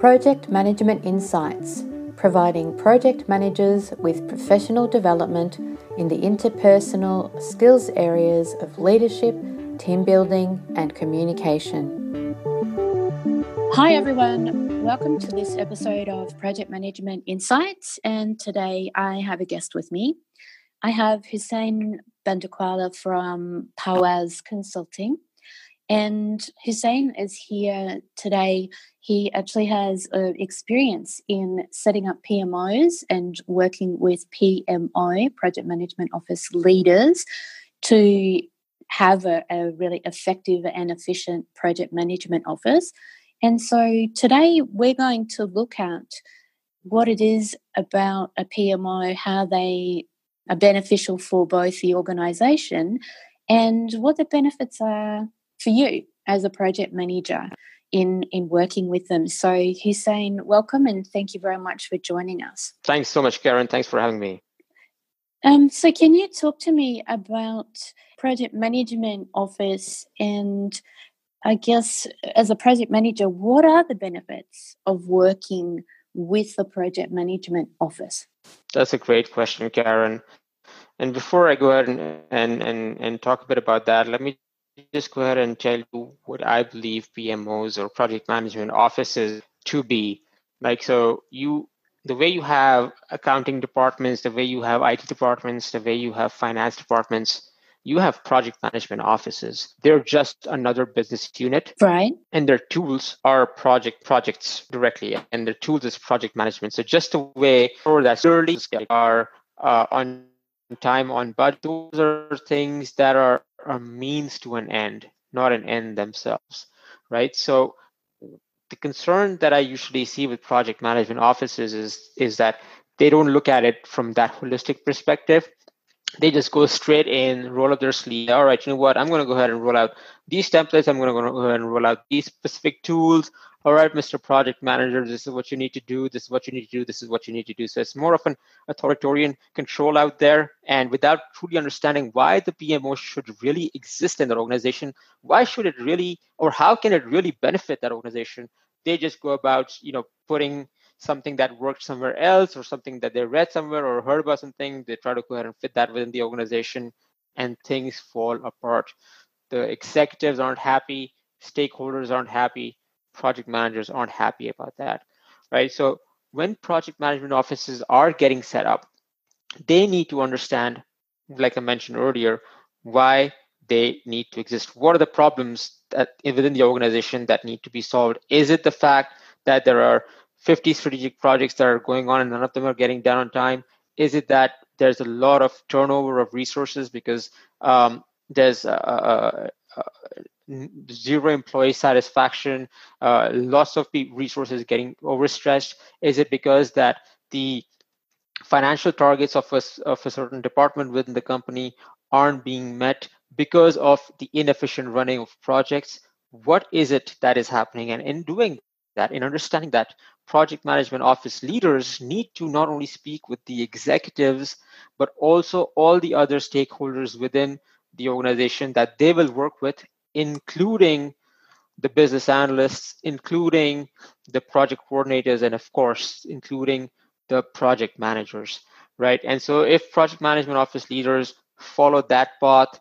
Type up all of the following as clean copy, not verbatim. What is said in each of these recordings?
Project Management Insights, providing project managers with professional development in the interpersonal skills areas of leadership, team building, and communication. Hi everyone, welcome to this episode of Project Management Insights, and today I have a guest with me. I have Hussein Bandakwala from Pawaz Consulting, and Hussein is here today. He actually has experience in setting up PMOs and working with PMO, Project Management Office leaders, to have a really effective and efficient project management office. And so today we're going to look at what it is about a PMO, how they are beneficial for both the organisation and what the benefits are for you as a project manager in working with them. So Hussein, welcome and thank you very much for joining us. Thanks so much, Karen. Thanks for having me. So can you talk to me about Project Management Office, and I guess as a project manager, what are the benefits of working with the Project Management Office? That's a great question, Karen. And before I go ahead and talk a bit about that, let me just go ahead and tell you what I believe PMOs or Project Management Offices to be. The way you have accounting departments, the way you have IT departments, the way you have finance departments, you have project management offices. They're just another business unit. Right. And their tools are projects directly, and their tools is project management. So just the way for that early are on time, on budget, those are things that are means to an end, not an end themselves, right? So the concern that I usually see with project management offices is that they don't look at it from that holistic perspective. They just go straight in, roll up their sleeve. All right, you know what? I'm going to go ahead and roll out these templates. I'm going to go ahead and roll out these specific tools. All right, Mr. Project Manager, this is what you need to do. This is what you need to do. This is what you need to do. So it's more of an authoritarian control out there. And without truly understanding why the PMO should really exist in their organization, why should it really, or how can it really benefit that organization? They just go about, putting something that worked somewhere else or something that they read somewhere or heard about something. They try to go ahead and fit that within the organization, and things fall apart. The executives aren't happy. Stakeholders aren't happy. Project managers aren't happy about that, right? So when project management offices are getting set up, they need to understand, like I mentioned earlier, why they need to exist. What are the problems that within the organization that need to be solved? Is it the fact that there are 50 strategic projects that are going on and none of them are getting done on time? Is it that there's a lot of turnover of resources because there's zero employee satisfaction, lots of resources getting overstretched? Is it because that the financial targets of a certain department within the company aren't being met because of the inefficient running of projects? What is it that is happening? And in doing that, in understanding that, project management office leaders need to not only speak with the executives, but also all the other stakeholders within the organization that they will work with, including the business analysts, including the project coordinators, and of course, including the project managers, right? And so if project management office leaders follow that path,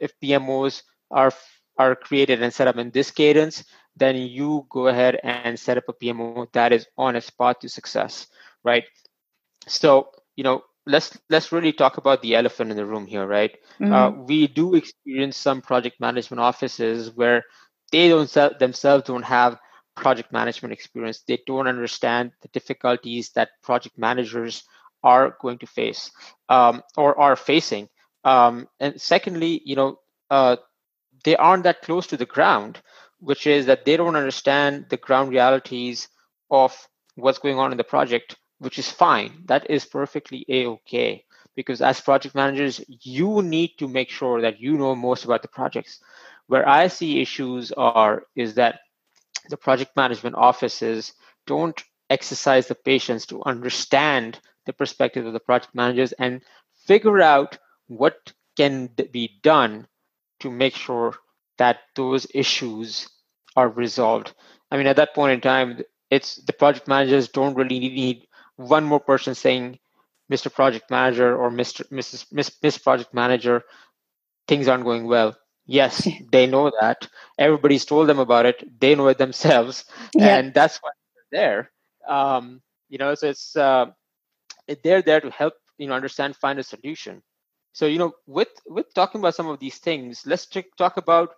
if PMOs are created and set up in this cadence, then you go ahead and set up a PMO that is on its path to success, right? So, let's really talk about the elephant in the room here, right? Mm-hmm. We do experience some project management offices where they themselves don't have project management experience. They don't understand the difficulties that project managers are going to face or are facing. And secondly, they aren't that close to the ground, which is that they don't understand the ground realities of what's going on in the project, which is fine. That is perfectly A-okay, because as project managers, you need to make sure that you know most about the projects. Where I see issues is that the project management offices don't exercise the patience to understand the perspective of the project managers and figure out what can be done to make sure that those issues are resolved. I mean, at that point in time, it's the project managers don't really need one more person saying, Mr. Project Manager or Miss Project Manager, things aren't going well. Yes, they know that. Everybody's told them about it. They know it themselves, and that's why they're there. So it's they're there to help understand, find a solution. So with talking about some of these things, let's talk about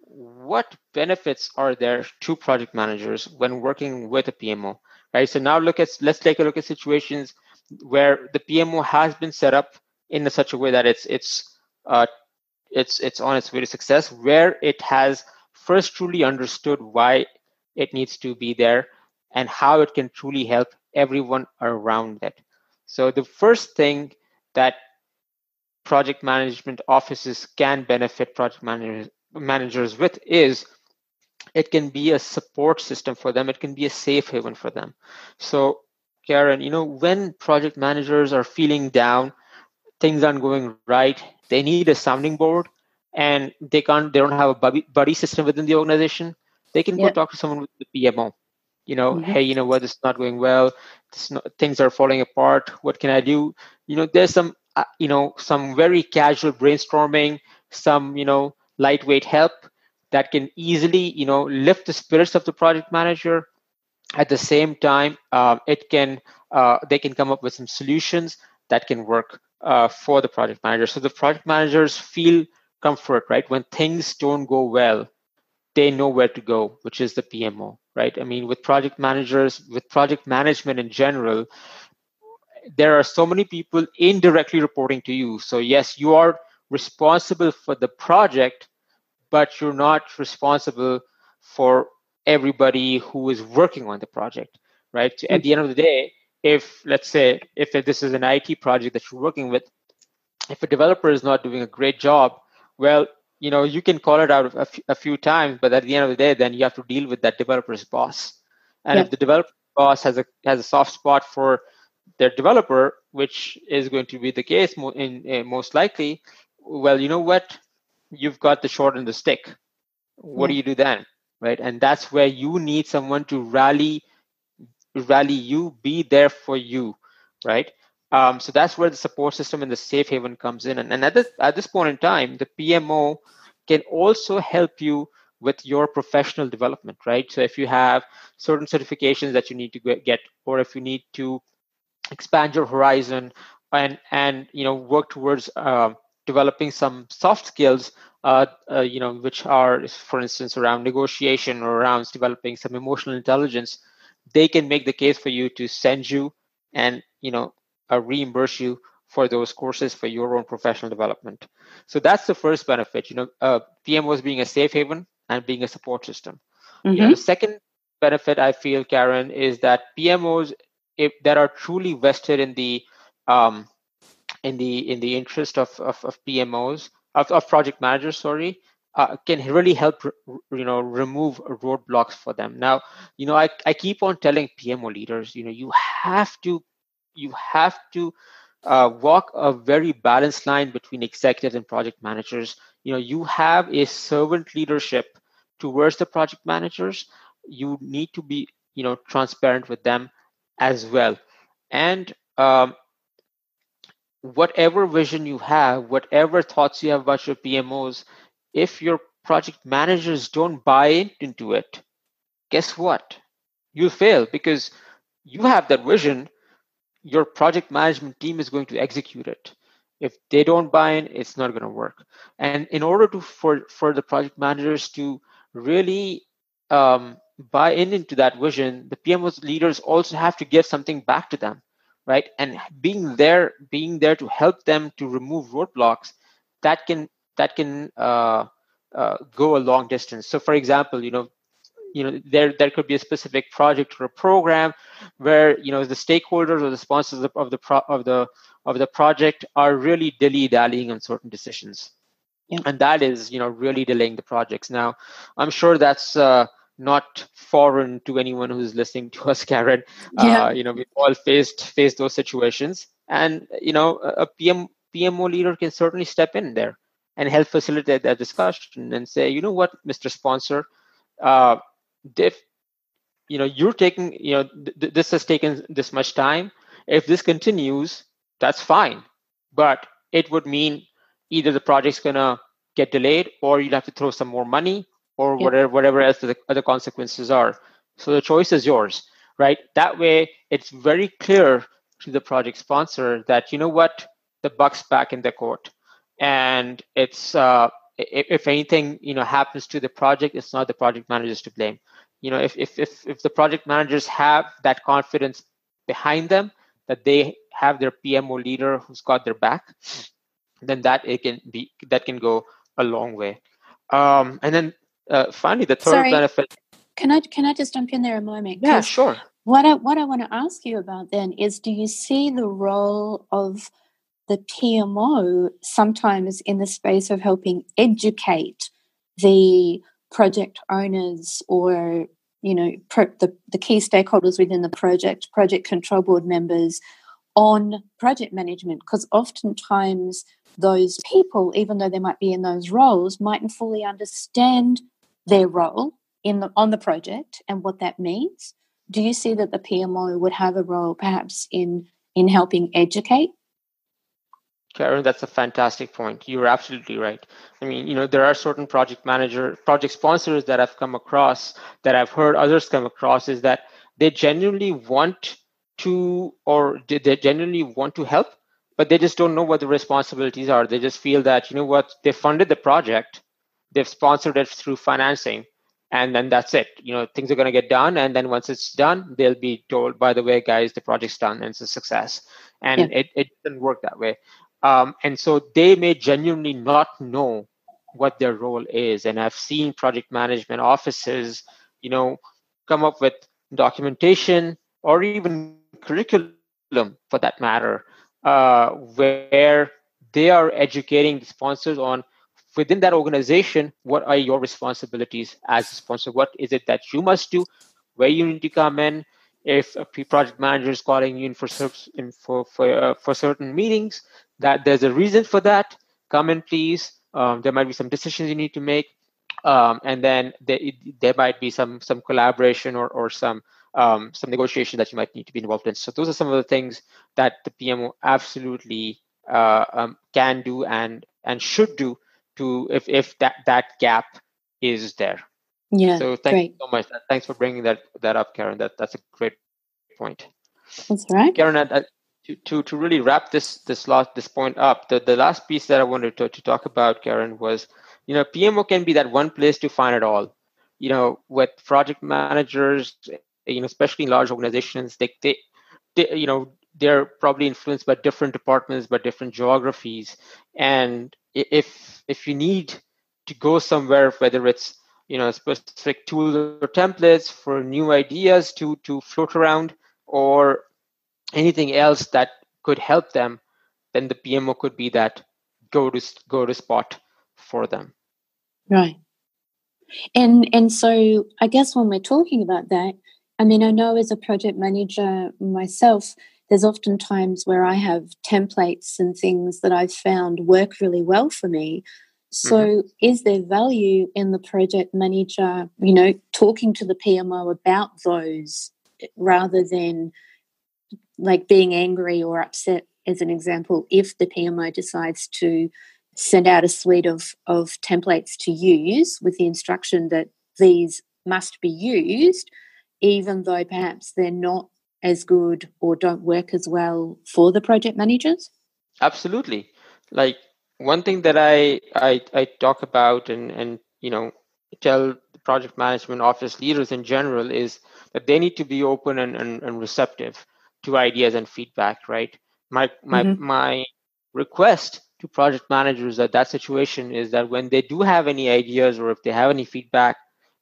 what benefits are there to project managers when working with a PMO, right? So now let's take a look at situations where the PMO has been set up in such a way that it's on its way to success, where it has first truly understood why it needs to be there and how it can truly help everyone around it. So the first thing that project management offices can benefit project managers with is it can be a support system for them. It can be a safe haven for them. So Karen, when project managers are feeling down, things aren't going right, they need a sounding board, and they don't have a buddy system within the organization, they can go talk to someone with the PMO. Hey, you know what, it's not going well, things are falling apart, what can I do? There's some very casual brainstorming, some, lightweight help that can easily, lift the spirits of the project manager. At the same time, they can come up with some solutions that can work for the project manager. So the project managers feel comfort, right? When things don't go well, they know where to go, which is the PMO, right? I mean, with project managers, with project management in general, there are so many people indirectly reporting to you. So yes, you are responsible for the project, but you're not responsible for everybody who is working on the project, right? So at the end of the day, if this is an IT project that you're working with, if a developer is not doing a great job, well, you can call it out a few times, but at the end of the day, then you have to deal with that developer's boss. And if the developer's boss has a soft spot for their developer, which is going to be the case most likely, well, you know what? You've got the short and the stick. What do you do then? Right? And that's where you need someone to rally you, be there for you, right? So that's where the support system and the safe haven comes in. And at this point in time, the PMO can also help you with your professional development, right? So if you have certain certifications that you need to get, or if you need to expand your horizon and work towards developing some soft skills, which are, for instance, around negotiation or around developing some emotional intelligence, they can make the case for you to send you and, reimburse you for those courses for your own professional development. So that's the first benefit, PMOs being a safe haven and being a support system. The second benefit I feel, Karen, is that PMOs that are truly vested in the interest of PMOs, of project managers, can really help, remove roadblocks for them. Now, I keep on telling PMO leaders, you have to walk a very balanced line between executives and project managers. You have a servant leadership towards the project managers. You need to be, transparent with them as well. And whatever vision you have, whatever thoughts you have about your PMOs, if your project managers don't buy into it, guess what? You'll fail, because you have that vision. Your project management team is going to execute it. If they don't buy in, it's not going to work. And in order for the project managers to really buy into that vision, the PMO's leaders also have to give something back to them, right? And being there to help them to remove roadblocks, that can go a long distance. So, for example, there could be a specific project or a program where the stakeholders or the sponsors of the project are really dilly-dallying on certain decisions, and that is really delaying the projects. Now, I'm sure that's not foreign to anyone who's listening to us, Karen. We've all faced those situations, and a PMO leader can certainly step in there and help facilitate that discussion and say, you know what, Mr. Sponsor, you're taking, this has taken this much time. If this continues, that's fine, but it would mean either the project's gonna get delayed, or you'd have to throw some more money, or whatever else the other consequences are. So the choice is yours, right? That way, it's very clear to the project sponsor that, you know what, the buck's back in the court, and it's if anything happens to the project, it's not the project managers to blame. If the project managers have that confidence behind them, that they have their PMO leader who's got their back, then that can go a long way. And then finally, the third benefit. Can I just jump in there a moment? Yeah, sure. What I want to ask you about then is, do you see the role of the PMO sometimes in the space of helping educate the project owners or the key stakeholders within the project control board members on project management? Because oftentimes those people, even though they might be in those roles, mightn't fully understand their role on the project and what that means. Do you see that the PMO would have a role perhaps in helping educate? Karen, that's a fantastic point. You're absolutely right. I mean, there are certain project sponsors that I've come across, that I've heard others come across, is that they genuinely want to, or they genuinely want to help, but they just don't know what the responsibilities are. They just feel that, they funded the project, they've sponsored it through financing, and then that's it. Things are going to get done, and then once it's done, they'll be told, by the way, guys, the project's done and it's a success. And it doesn't work that way. And so they may genuinely not know what their role is. And I've seen project management offices, come up with documentation or even curriculum for that matter, where they are educating the sponsors on, within that organization, what are your responsibilities as a sponsor? What is it that you must do? Where you need to come in? If a project manager is calling you in for certain meetings, that there's a reason for that. Come in, please. There might be some decisions you need to make, and then there might be some collaboration or some negotiation that you might need to be involved in. So those are some of the things that the PMO absolutely can do and should do to if that gap is there. Yeah. So thank you so much. Thanks for bringing that up, Karen. That's a great point. That's right, Karen. To really wrap this point up, the last piece that I wanted to talk about, Karen, was PMO can be that one place to find it all. With project managers, especially in large organizations, they they're probably influenced by different departments, by different geographies, and if you need to go somewhere, whether it's specific tools or templates for new ideas to float around, or anything else that could help them, then the PMO could be that go to spot for them. Right. And so I guess when we're talking about that, I mean, I know as a project manager myself, there's often times where I have templates and things that I've found work really well for me. So is there value in the project manager, talking to the PMO about those rather than like being angry or upset, as an example, if the PMO decides to send out a suite of templates to use with the instruction that these must be used, even though perhaps they're not as good or don't work as well for the project managers? Absolutely. Like one thing that I talk about and tell the project management office leaders in general is that they need to be open and receptive to ideas and feedback, right? My request to project managers at that situation is that when they do have any ideas or if they have any feedback,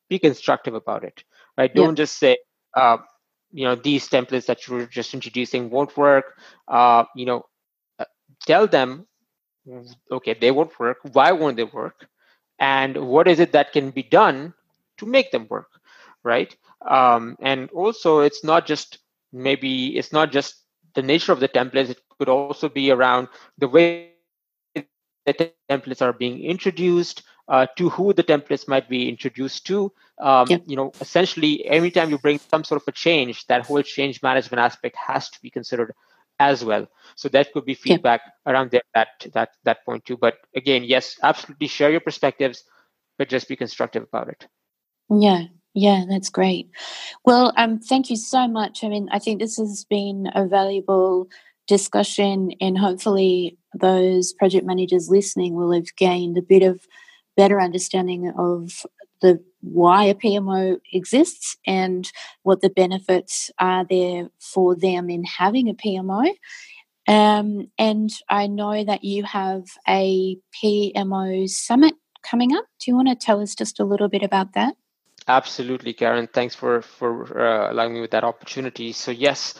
be constructive about it, right? Don't just say, these templates that you're just introducing won't work. Tell them, okay, they won't work. Why won't they work? And what is it that can be done to make them work, right? And also, it's not just the nature of the templates. It could also be around the way the templates are being introduced, to who the templates might be introduced to. Essentially, anytime you bring some sort of a change, that whole change management aspect has to be considered as well. So that could be feedback around that point too. But again, yes, absolutely share your perspectives, but just be constructive about it. Yeah, that's great. Well, thank you so much. I mean, I think this has been a valuable discussion, and hopefully those project managers listening will have gained a bit of better understanding of why a PMO exists and what the benefits are there for them in having a PMO. And I know that you have a PMO summit coming up. Do you want to tell us just a little bit about that? Absolutely, Karen. Thanks for allowing me with that opportunity. So yes,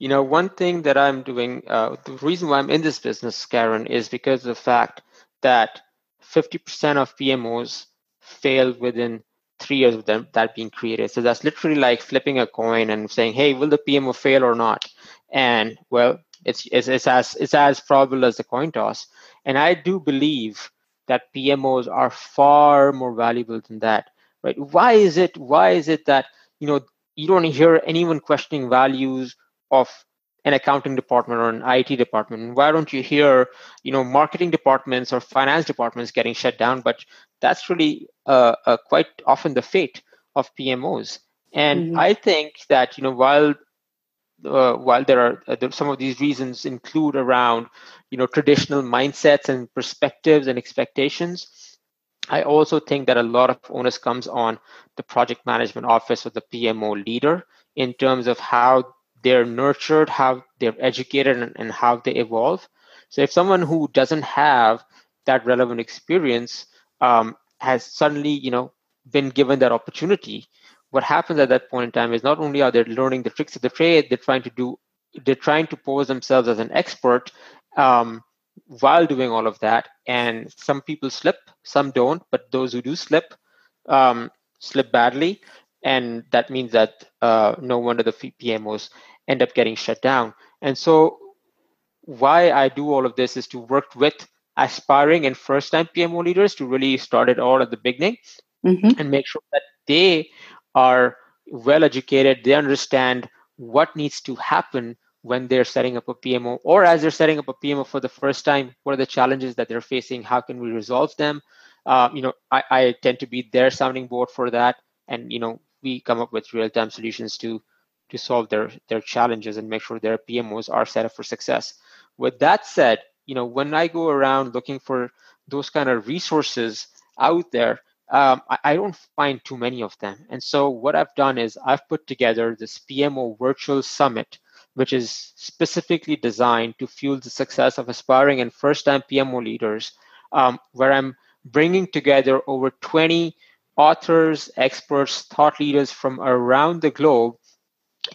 one thing that I'm doing, the reason why I'm in this business, Karen, is because of the fact that 50% of PMOs fail within 3 years of that being created. So that's literally like flipping a coin and saying, hey, will the PMO fail or not? And well, it's as probable as the coin toss. And I do believe that PMOs are far more valuable than that. Right? Why is it that you don't hear anyone questioning values of an accounting department or an IT department? Why don't you hear marketing departments or finance departments getting shut down? But that's really quite often the fate of PMOs. And I think that while there are some of these reasons include around traditional mindsets and perspectives and expectations, I also think that a lot of onus comes on the project management office or the PMO leader in terms of how they're nurtured, how they're educated, and how they evolve. So if someone who doesn't have that relevant experience has suddenly, been given that opportunity, what happens at that point in time is not only are they learning the tricks of the trade, they're trying to pose themselves as an expert while doing all of that. And some people slip, some don't, but those who do slip, slip badly. And that means that no wonder the PMOs end up getting shut down. And so why I do all of this is to work with aspiring and first-time PMO leaders to really start it all at the beginning and make sure that they are well-educated, they understand what needs to happen when they're setting up a PMO, or as they're setting up a PMO for the first time, what are the challenges that they're facing? How can we resolve them? I tend to be their sounding board for that. And, we come up with real-time solutions to solve their challenges and make sure their PMOs are set up for success. With that said, when I go around looking for those kind of resources out there, I don't find too many of them. And so what I've done is I've put together this PMO Virtual Summit, which is specifically designed to fuel the success of aspiring and first-time PMO leaders, where I'm bringing together over 20 authors, experts, thought leaders from around the globe.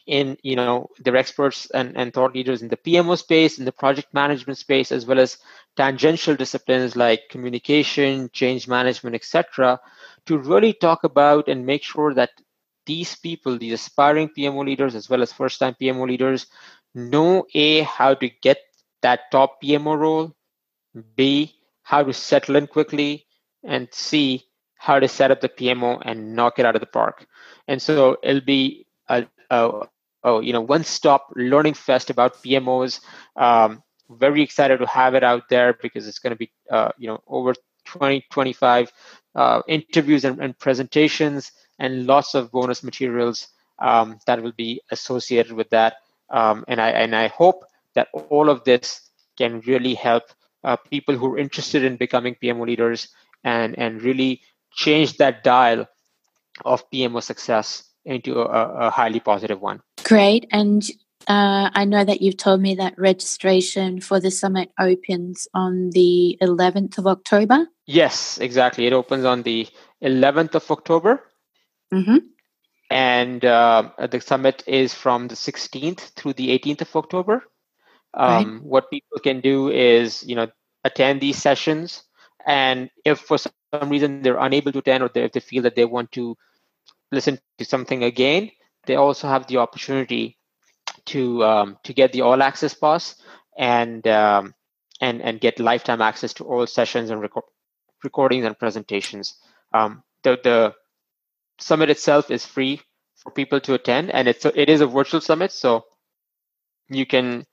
They're experts and thought leaders in the PMO space, in the project management space, as well as tangential disciplines like communication, change management, etc., to really talk about and make sure that these people, these aspiring PMO leaders, as well as first-time PMO leaders, know A, how to get that top PMO role, B, how to settle in quickly, and C, how to set up the PMO and knock it out of the park. And so it'll be a one-stop learning fest about PMOs. Very excited to have it out there because it's going to be over 25 interviews and presentations and lots of bonus materials that will be associated with that. And I hope that all of this can really help people who are interested in becoming PMO leaders and really change that dial of PMO success into a highly positive one. Great. And I know that you've told me that registration for the summit opens on the 11th of October. Yes, exactly. It opens on the 11th of October. And the summit is from the 16th through the 18th of October. Right. What people can do is, attend these sessions. And if for some reason they're unable to attend, or if they feel that they want to listen to something again, they also have the opportunity to get the all access pass and get lifetime access to all sessions and recordings and presentations. The summit itself is free for people to attend, and it is a virtual summit, so you can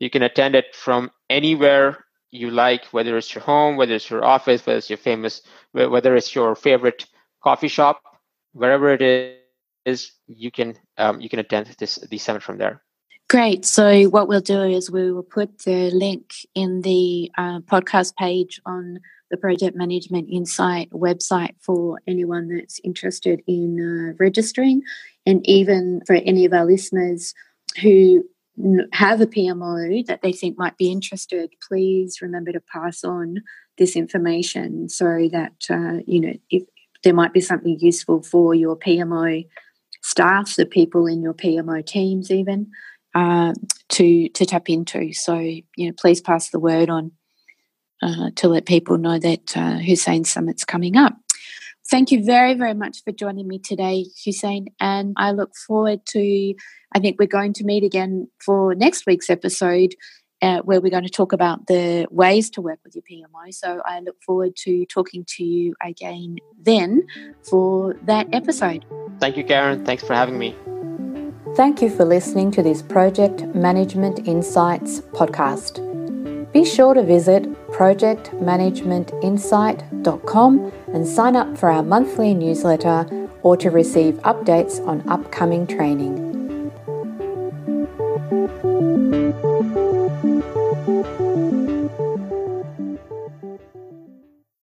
attend it from anywhere you like, whether it's your home, whether it's your office, whether it's whether it's your favorite coffee shop, wherever it is, you can attend the summit from there. Great. So what we'll do is we will put the link in the podcast page on the Project Management Insight website for anyone that's interested in registering, and even for any of our listeners who have a PMO that they think might be interested. Please remember to pass on this information so that if there might be something useful for your PMO staff, the people in your PMO teams, even to tap into. So please pass the word on to let people know that Hussein Summit's coming up. Thank you very, very much for joining me today, Hussein, and I look forward to, I think we're going to meet again for next week's episode where we're going to talk about the ways to work with your PMO. So I look forward to talking to you again then for that episode. Thank you, Karen. Thanks for having me. Thank you for listening to this Project Management Insights podcast. Be sure to visit projectmanagementinsight.com and sign up for our monthly newsletter or to receive updates on upcoming training.